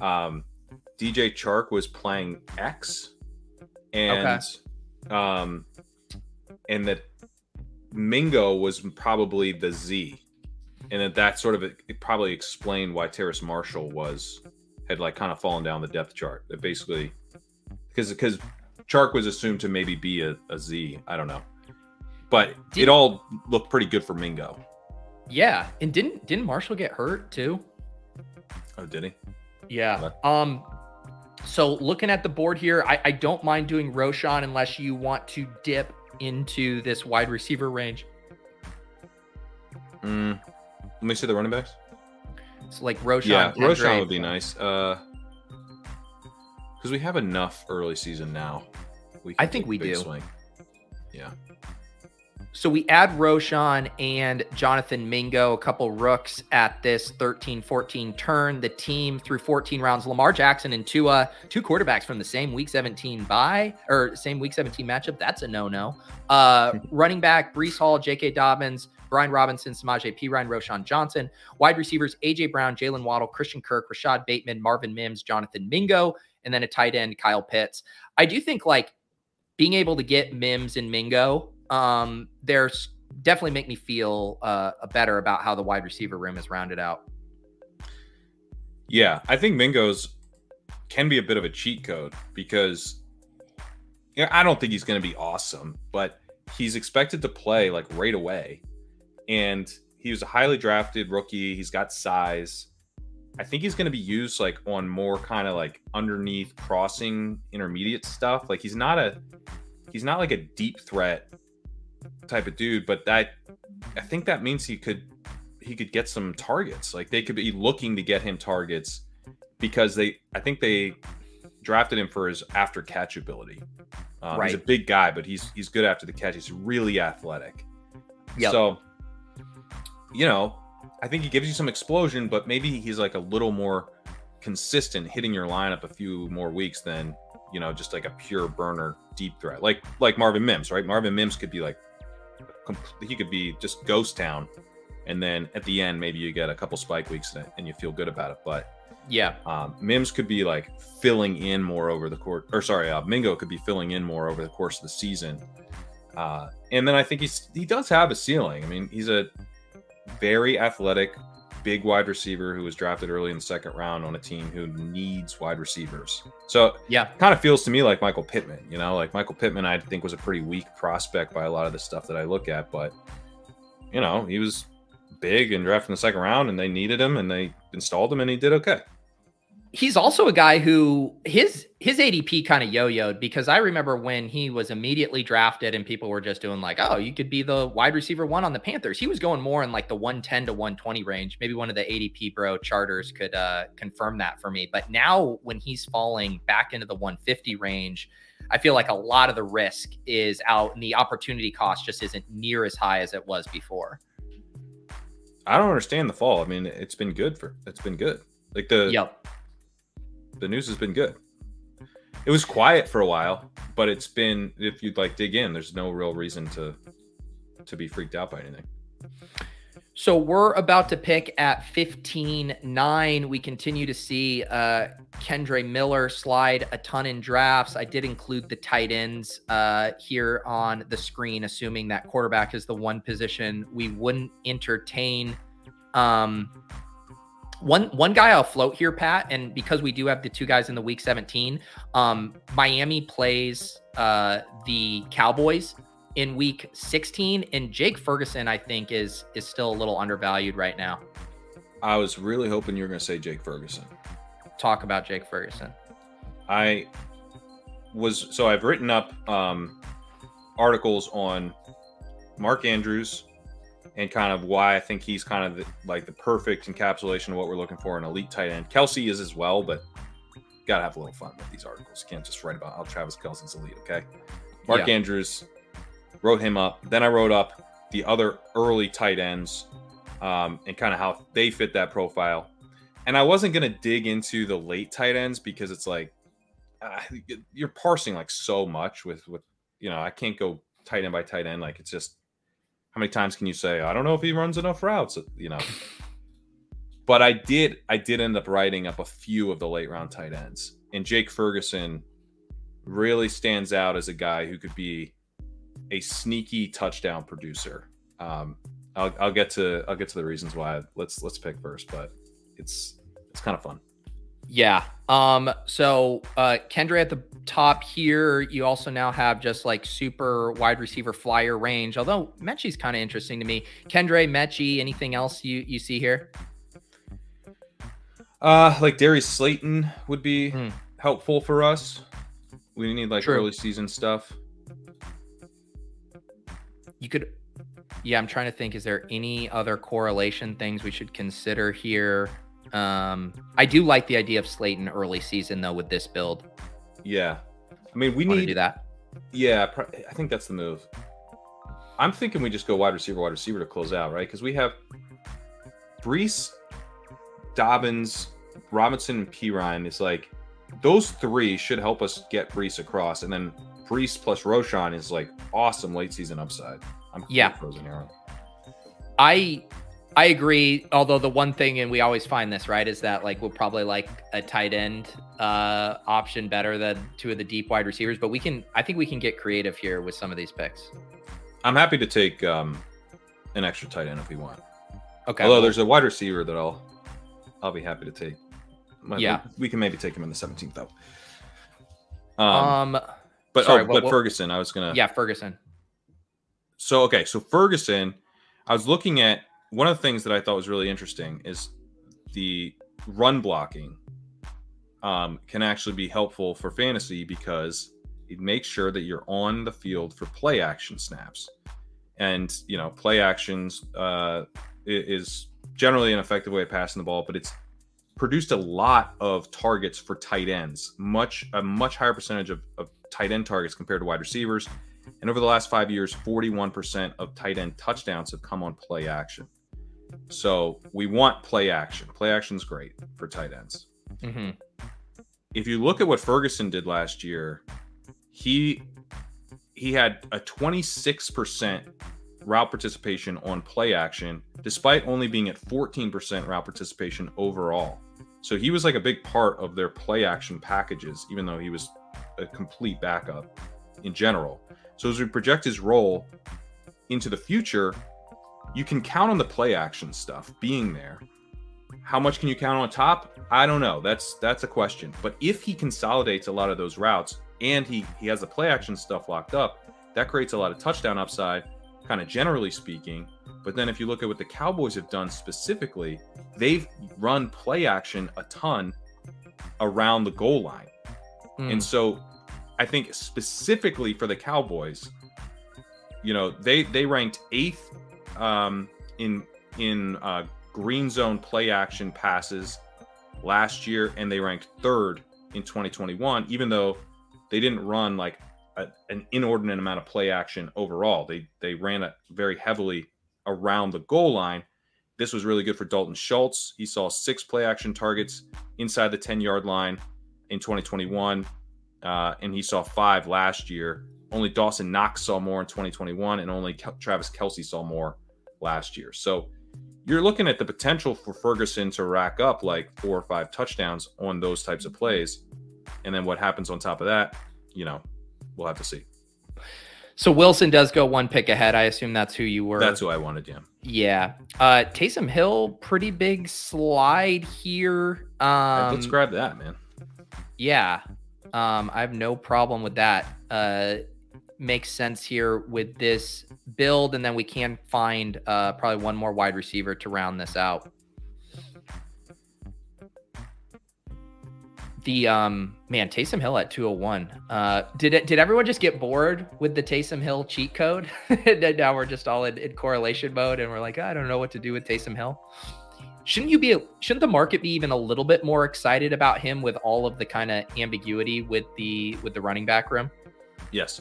DJ Chark was playing X, and and that Mingo was probably the Z. And that sort of it probably explained why Terrace Marshall had like kind of fallen down the depth chart. That basically because Chark was assumed to maybe be a Z. I don't know, but it all looked pretty good for Mingo. Yeah, and didn't Marshall get hurt too? Oh, did he? Yeah. So looking at the board here, I don't mind doing Roshan unless you want to dip into this wide receiver range. Let me see the running backs. It's like Roshan. Yeah, Roshan would be nice. Because we have enough early season now. I think we do. Swing. Yeah. So we add Roshan and Jonathan Mingo, a couple rooks at this 13-14 turn. The team through 14 rounds, Lamar Jackson and Tua, two quarterbacks from the same week 17 bye, or same week 17 matchup. That's a no-no. Running back, Breece Hall, J.K. Dobbins, Brian Robinson, Samaje Perine, Roshan Johnson. Wide receivers, A.J. Brown, Jaylen Waddle, Christian Kirk, Rashad Bateman, Marvin Mims, Jonathan Mingo, and then a tight end, Kyle Pitts. I do think like being able to get Mims and Mingo, there's definitely make me feel better about how the wide receiver room is rounded out. Yeah, I think Mingo's can be a bit of a cheat code because, you know, I don't think he's going to be awesome, but he's expected to play like right away, and he was a highly drafted rookie. He's got size. I think he's going to be used like on more kind of like underneath crossing intermediate stuff. Like he's not like a deep threat type of dude, but I think that means he could get some targets. Like they could be looking to get him targets because I think they drafted him for his after catch ability. He's a big guy, but he's good after the catch. He's really athletic. So, you know, I think he gives you some explosion, but maybe he's like a little more consistent hitting your lineup a few more weeks than, you know, just like a pure burner deep threat like Marvin Mims, right? Marvin Mims could be like, he could be just ghost town, and then at the end maybe you get a couple spike weeks and you feel good about it. But Mims could be like filling in more over the course, or sorry, Mingo could be filling in more over the course of the season. And then I think he does have a ceiling. I mean, he's a very athletic, big wide receiver who was drafted early in the second round on a team who needs wide receivers. So kind of feels to me like Michael Pittman, you know, like Michael Pittman, I think was a pretty weak prospect by a lot of the stuff that I look at, but you know, he was big and drafted in the second round and they needed him and they installed him and he did okay. He's also a guy who his ADP kind of yo-yoed, because I remember when he was immediately drafted and people were just doing like, oh, you could be the wide receiver one on the Panthers. He was going more in like the 110 to 120 range. Maybe one of the ADP bro charters could confirm that for me. But now when he's falling back into the 150 range, I feel like a lot of the risk is out and the opportunity cost just isn't near as high as it was before. I don't understand the fall. I mean, it's been good. Like The news has been good. It was quiet for a while, but it's been, if you'd like dig in, there's no real reason to be freaked out by anything. So we're about to pick at 15-9. We continue to see Kendre Miller slide a ton in drafts. I did include the tight ends here on the screen, assuming that quarterback is the one position we wouldn't entertain. One guy I'll float here, Pat, and because we do have the two guys in the Week 17, Miami plays the Cowboys in Week 16, and Jake Ferguson, I think, is still a little undervalued right now. I was really hoping you were going to say Jake Ferguson. Talk about Jake Ferguson. I've written up articles on Mark Andrews, and kind of why I think he's kind of the perfect encapsulation of what we're looking for in elite tight end. Kelsey is as well, but got to have a little fun with these articles. Can't just write about how Travis Kelce's elite, okay? Mark Andrews, wrote him up. Then I wrote up the other early tight ends and kind of how they fit that profile. And I wasn't going to dig into the late tight ends because it's you're parsing so much with I can't go tight end by tight end. It's just, how many times can you say, I don't know if he runs enough routes, But I did end up writing up a few of the late round tight ends. And Jake Ferguson really stands out as a guy who could be a sneaky touchdown producer. I'll get to the reasons why. Let's pick first, but it's kind of fun. Yeah. So Kendre at the top here. You also now have just super wide receiver flyer range. Although Mechie's kind of interesting to me. Kendre, Mechie, anything else you see here? Darius Slayton would be helpful for us. We need True. Early season stuff. I'm trying to think, is there any other correlation things we should consider here? I do like the idea of Slayton early season, though, with this build. Yeah. I mean, we need to do that. Yeah, I think that's the move. I'm thinking we just go wide receiver to close out, right? Because we have Breece, Dobbins, Robinson, and Kerrane. It's those three should help us get Breece across. And then Breece plus Roshan is awesome late season upside. Frozen arrow. I agree. Although the one thing, and we always find this, right, is that we'll probably a tight end option better than two of the deep wide receivers, but I think we can get creative here with some of these picks. I'm happy to take an extra tight end if we want. Okay. Although there's a wide receiver that I'll be happy to take. We can maybe take him in the 17th though. Ferguson, I was going to. Yeah, Ferguson. So Ferguson, I was looking at one of the things that I thought was really interesting is the run blocking can actually be helpful for fantasy because it makes sure that you're on the field for play action snaps. And, play actions is generally an effective way of passing the ball, but it's produced a lot of targets for tight ends, a much higher percentage of tight end targets compared to wide receivers. And over the last 5 years, 41% of tight end touchdowns have come on play action. So we want play action. Play action's great for tight ends. Mm-hmm. If you look at what Ferguson did last year, he had a 26% route participation on play action, despite only being at 14% route participation overall. So he was a big part of their play action packages, even though he was a complete backup in general. So as we project his role into the future, you can count on the play action stuff being there. How much can you count on top? I don't know. That's a question. But if he consolidates a lot of those routes and he has the play action stuff locked up, that creates a lot of touchdown upside, kind of generally speaking. But then if you look at what the Cowboys have done specifically, they've run play action a ton around the goal line. And so I think specifically for the Cowboys, they ranked 8th in green zone play action passes last year, and they ranked 3rd in 2021, even though they didn't run an inordinate amount of play action overall. They ran it very heavily around the goal line. This was really good for Dalton Schultz. He saw 6 play action targets inside the 10-yard line. in 2021, and he saw 5 last year. Only Dawson Knox saw more in 2021, and only Travis Kelce saw more last year. So you're looking at the potential for Ferguson to rack up like 4 or 5 touchdowns on those types of plays. And then what happens on top of that, you know, we'll have to see. So Wilson does go 1 pick ahead. I assume that's who you were. That's who I wanted, yeah. Yeah. Taysom Hill, pretty big slide here. Let's grab that, man. Yeah. I have no problem with that. Makes sense here with this build. And then we can find probably 1 more wide receiver to round this out. The man, Taysom Hill at 201. Did everyone just get bored with the Taysom Hill cheat code? Now we're just all in correlation mode, and we're like, I don't know what to do with Taysom Hill. Shouldn't the market be even a little bit more excited about him with all of the kind of ambiguity with the running back room? Yes.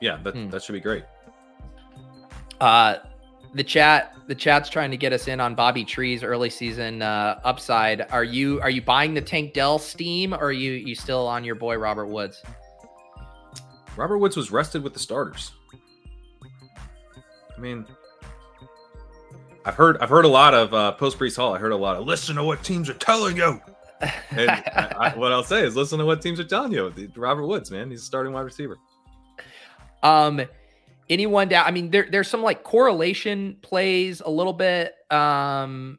Yeah, that should be great. The chat's trying to get us in on Bobby Tree's early season upside. Are you buying the Tank Dell steam, or are you still on your boy Robert Woods? Robert Woods was rested with the starters. I mean, I've heard a lot of post Breece Hall. I heard a lot of listen to what teams are telling you. And what I'll say is listen to what teams are telling you. Robert Woods, man, he's a starting wide receiver. Anyone down? I mean, there's some like correlation plays a little bit that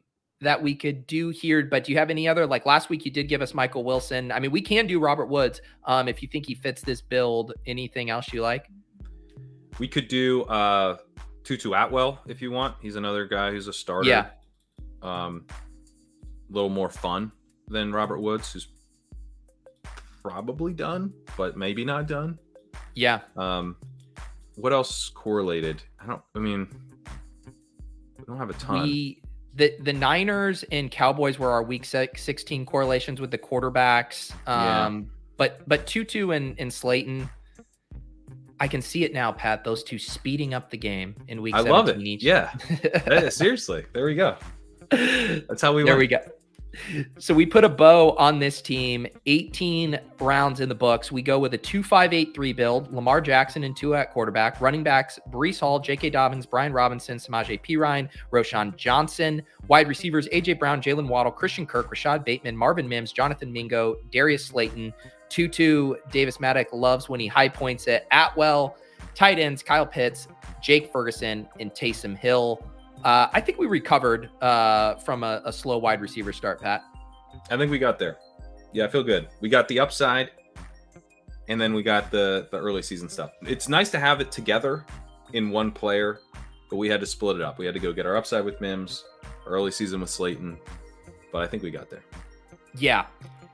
we could do here, but do you have any other? Like last week you did give us Michael Wilson. I mean, we can do Robert Woods if you think he fits this build. Anything else you like? We could do Tutu Atwell if you want. He's another guy who's a starter. Yeah. A little more fun than Robert Woods, who's probably done, but maybe not done. Yeah. What else correlated? We don't have a ton. The Niners and Cowboys were our week 16 correlations with the quarterbacks. Yeah. But Tutu and Slayton, I can see it now, Pat. Those two speeding up the game in week 17. I love it. Each. Yeah. Seriously. There we go. That's how we went. There we go. So we put a bow on this team, 18 rounds in the books. We go with a 2-5-8-3 build, Lamar Jackson and Tua at quarterback, running backs, Breece Hall, J.K. Dobbins, Brian Robinson, Samaje Perine, Roschon Johnson, wide receivers, A.J. Brown, Jaylen Waddle, Christian Kirk, Rashad Bateman, Marvin Mims, Jonathan Mingo, Darius Slayton, Tutu, Davis Maddock loves when he high points it, Atwell, tight ends, Kyle Pitts, Jake Ferguson, and Taysom Hill. I think we recovered from a slow wide receiver start, Pat. I think we got there. Yeah, I feel good. We got the upside, and then we got the early season stuff. It's nice to have it together in one player, but we had to split it up. We had to go get our upside with Mims, our early season with Slayton, but I think we got there. Yeah.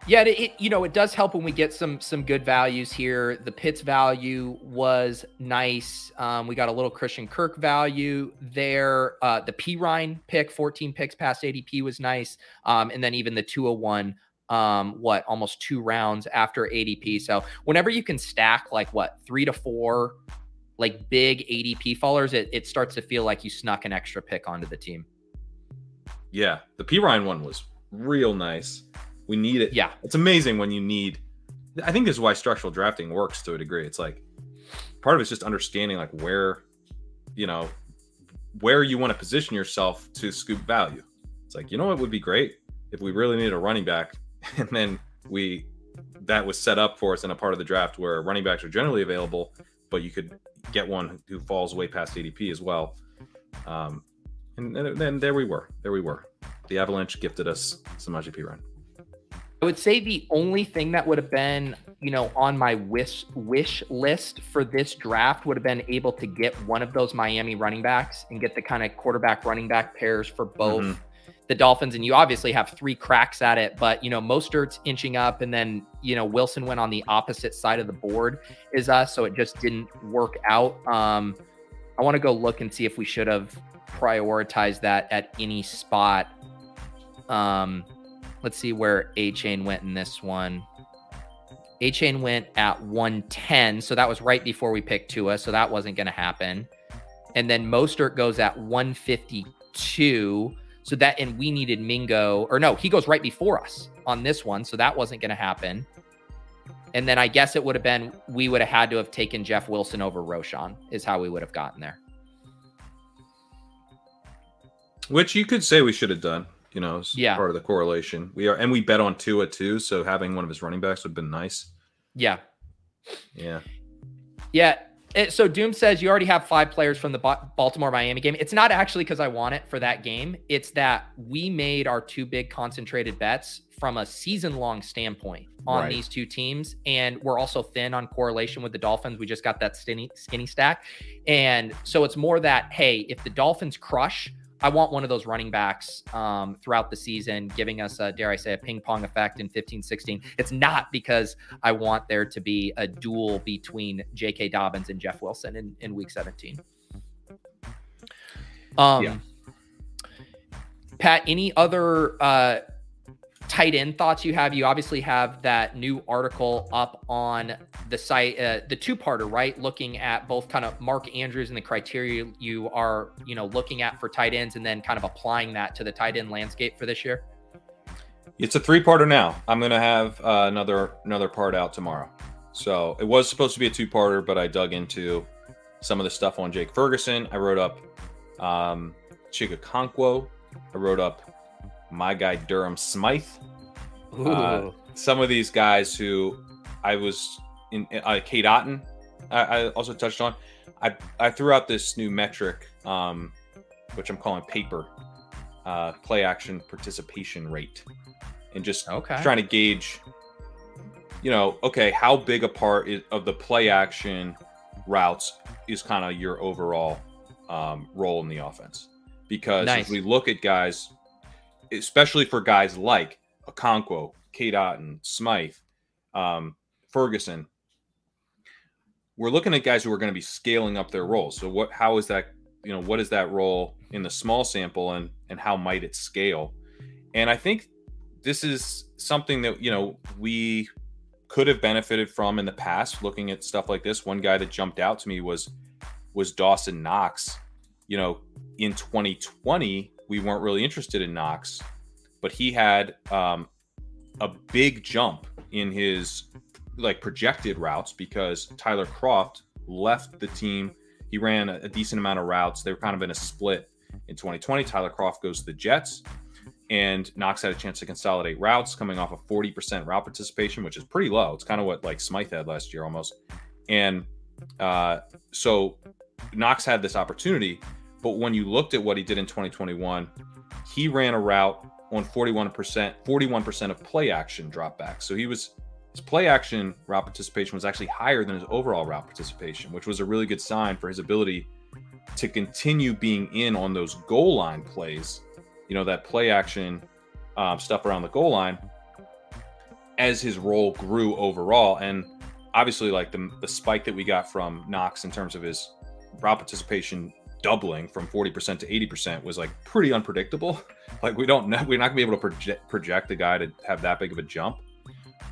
Yeah, it does help when we get some good values here. The Pitts value was nice. We got a little Christian Kirk value there. The Perine pick, 14 picks past ADP was nice. And then even the 201, almost 2 rounds after ADP. So whenever you can stack 3 to 4, like big ADP fallers, it starts to feel like you snuck an extra pick onto the team. Yeah, the Perine one was real nice. We need it. Yeah. It's amazing when you need, I think this is why structural drafting works to a degree. It's like part of it's just understanding where you want to position yourself to scoop value. It's like, what would be great if we really needed a running back. And then that was set up for us in a part of the draft where running backs are generally available, but you could get one who falls way past ADP as well. And then there we were. The Avalanche gifted us some Samaje Perine. I would say the only thing that would have been, on my wish list for this draft would have been able to get one of those Miami running backs and get the kind of quarterback running back pairs for both the Dolphins. And you obviously have 3 cracks at it, but Mostert's inching up, and then Wilson went on the opposite side of the board as us, so it just didn't work out. I want to go look and see if we should have prioritized that at any spot. Let's see where A-Chain went in this one. A-Chain went at 110, so that was right before we picked Tua, so that wasn't going to happen. And then Mostert goes at 152, So that, and we needed Mingo, or no, he goes right before us on this one. So that wasn't going to happen. And then I guess it would have been, we would have had to have taken Jeff Wilson over Roschon is how we would have gotten there. Which you could say we should have done, you know, as part of the correlation. We are, and we bet on Tua too. So having one of his running backs would have been nice. Yeah. Yeah. Yeah. So Doom says you already have 5 players from the Baltimore-Miami game. It's not actually because I want it for that game. It's that we made our 2 big concentrated bets from a season-long standpoint on these 2 teams. And we're also thin on correlation with the Dolphins. We just got that skinny stack. And so it's more that, hey, if the Dolphins crush, I want one of those running backs throughout the season, giving us a, dare I say, a ping pong effect in 15-16. It's not because I want there to be a duel between J.K. Dobbins and Jeff Wilson in week 17. Pat, any other tight end thoughts you have? You obviously have that new article up on the site, the 2-parter, right? Looking at both kind of Mark Andrews and the criteria you are, you know, looking at for tight ends and then kind of applying that to the tight end landscape for this year. It's a 3-parter now. I'm going to have another part out tomorrow. So it was supposed to be a 2-parter, but I dug into some of the stuff on Jake Ferguson. I wrote up Chigakonkwo. I wrote up my guy Durham Smythe, some of these guys who I was in, Kate Otten, I also touched on. I threw out this new metric, which I'm calling paper, play action participation rate, and just trying to gauge, you know, how big a part of the play action routes is kind of your overall role in the offense. Because if we look at guys, especially for guys like Okonkwo, Kate Otten, Smythe, Ferguson, we're looking at guys who are going to be scaling up their roles. So what, how is that, you know, what is that role in the small sample, and how might it scale? And I think this is something that, you know, we could have benefited from in the past, looking at stuff like this. One guy that jumped out to me was Dawson Knox. You know, in 2020, we weren't really interested in Knox, but he had a big jump in his like projected routes because Tyler Kroft left the team. He ran a decent amount of routes. They were kind of in a split in 2020. Tyler Kroft goes to the Jets, and Knox had a chance to consolidate routes coming off of 40% route participation, which is pretty low. It's kind of what like Smythe had last year almost. And so Knox had this opportunity. But when you looked at what he did in 2021, he ran a route on 41% of play action dropbacks. So he was, his play action route participation was actually higher than his overall route participation, which was a really good sign for his ability to continue being in on those goal line plays, you know, that play action stuff around the goal line as his role grew overall. And obviously like the spike that we got from Knox in terms of his route participation doubling from 40% to 80% was like pretty unpredictable. Like we don't know, we're not gonna be able to project the guy to have that big of a jump,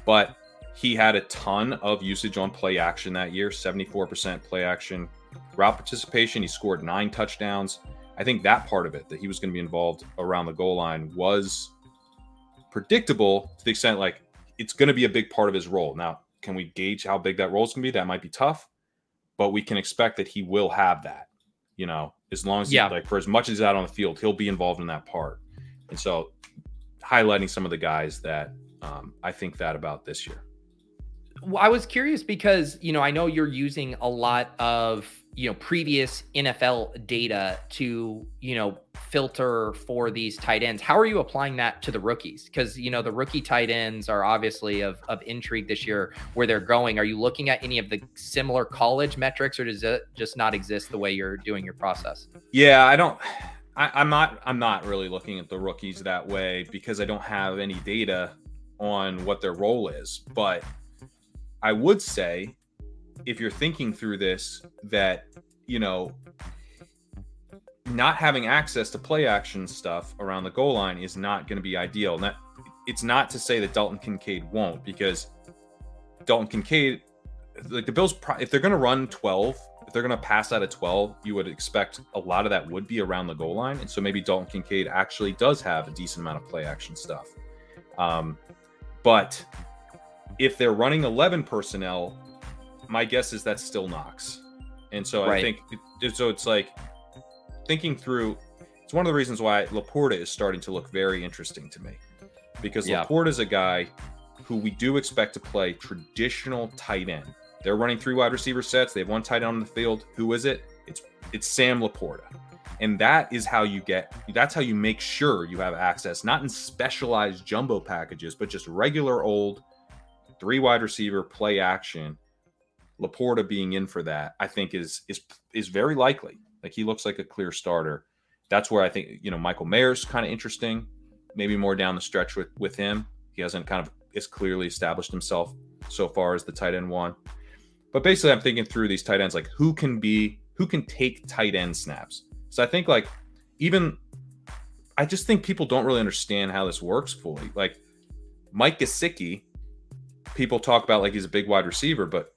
but he had a ton of usage on play action that year, 74% play action route participation. He scored 9 touchdowns. I think that part of it, that he was going to be involved around the goal line, was predictable to the extent like it's going to be a big part of his role. Now, can we gauge how big that role is going to be? That might be tough, but we can expect that he will have that. You know, as long as he, like, for as much as he's out on the field, he'll be involved in that part. And so highlighting some of the guys that I think that about this year. Well, I was curious because, you know, I know you're using a lot of, you know, previous NFL data to, you know, filter for these tight ends. How are you applying that to the rookies? Because, you know, the rookie tight ends are obviously of intrigue this year where they're going. Are you looking at any of the similar college metrics, or does it just not exist the way you're doing your process? Yeah, I'm not really looking at the rookies that way because I don't have any data on what their role is. But I would say, if you're thinking through this, that, you know, not having access to play action stuff around the goal line is not going to be ideal. And that, it's not to say that Dalton Kincaid won't, because Dalton Kincaid, like the Bills, if they're going to run 12, if they're going to pass out of 12, you would expect a lot of that would be around the goal line. And so maybe Dalton Kincaid actually does have a decent amount of play action stuff. But if they're running 11 personnel, my guess is that's still Knox. And so right. I think, it's like thinking through, it's one of the reasons why Laporta is starting to look very interesting to me, because Laporta is a guy who we do expect to play traditional tight end. They're running three wide receiver sets. They have one tight end on the field. Who is it? It's Sam Laporta. And that is how you get, that's how you make sure you have access, not in specialized jumbo packages, but just regular old three wide receiver play action. Laporta being in for that, I think is very likely. Like, he looks like a clear starter. That's where I think, Michael Mayer's kind of interesting, maybe more down the stretch with him. He hasn't kind of as clearly established himself so far as the tight end one. But basically, I'm thinking through these tight ends, like who can take tight end snaps. So I think I just think people don't really understand how this works fully. Like Mike Gesicki, people talk about like he's a big wide receiver, but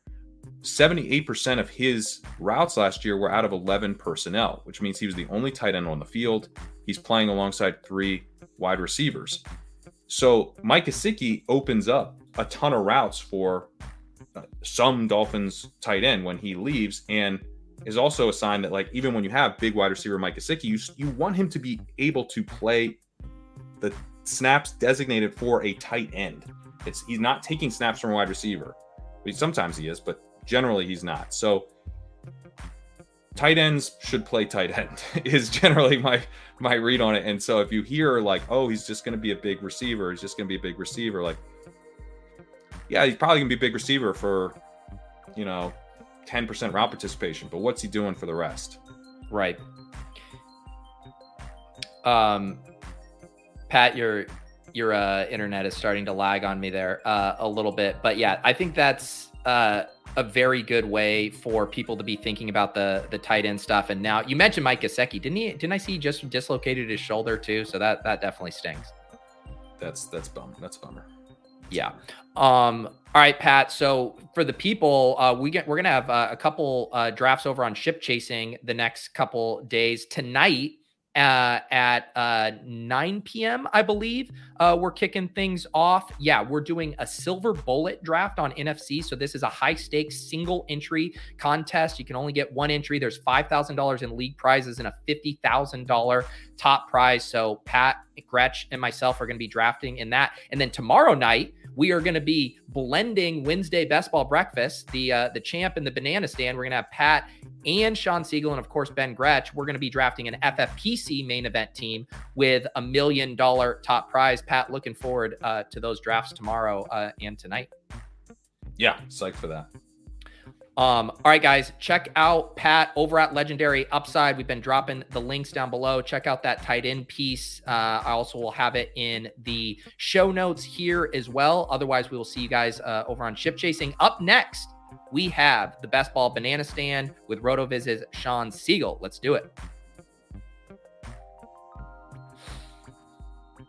78% of his routes last year were out of 11 personnel, which means he was the only tight end on the field. He's playing alongside three wide receivers. So Mike Gesicki opens up a ton of routes for some Dolphins tight end when he leaves, and is also a sign that like even when you have big wide receiver Mike Gesicki, you want him to be able to play the snaps designated for a tight end. He's not taking snaps from a wide receiver. Sometimes he is, but generally he's not. So tight ends should play tight end is generally my read on it. And so if you hear like, oh, he's just going to be a big receiver, like, yeah, he's probably going to be a big receiver for, 10% route participation, but what's he doing for the rest? Right. Pat, your internet is starting to lag on me there a little bit, but yeah, I think that's a very good way for people to be thinking about the tight end stuff. And now you mentioned Mike Gesicki, didn't I see he just dislocated his shoulder too? So that definitely stings. That's bummer. Yeah. All right, Pat. So for the people, we're going to have a couple drafts over on Ship Chasing the next couple days. Tonight at 9 p.m., I believe, we're kicking things off. Yeah, we're doing a silver bullet draft on NFC. So this is a high-stakes single entry contest. You can only get one entry. There's $5,000 in league prizes and a $50,000 top prize. So Pat, Gretch, and myself are going to be drafting in that. And then tomorrow night, we are going to be blending Wednesday Best Ball Breakfast, the champ and the banana stand. We're going to have Pat and Shawn Siegele and, of course, Ben Gretsch. We're going to be drafting an FFPC main event team with a $1 million top prize. Pat, looking forward to those drafts tomorrow and tonight. Yeah, psyched for that. All right, guys, check out Pat over at Legendary Upside. We've been dropping the links down below. Check out that tight end piece. I also will have it in the show notes here as well. Otherwise, we will see you guys over on Ship Chasing. Up next, we have the Best Ball Banana Stand with RotoViz's Shawn Siegele. Let's do it.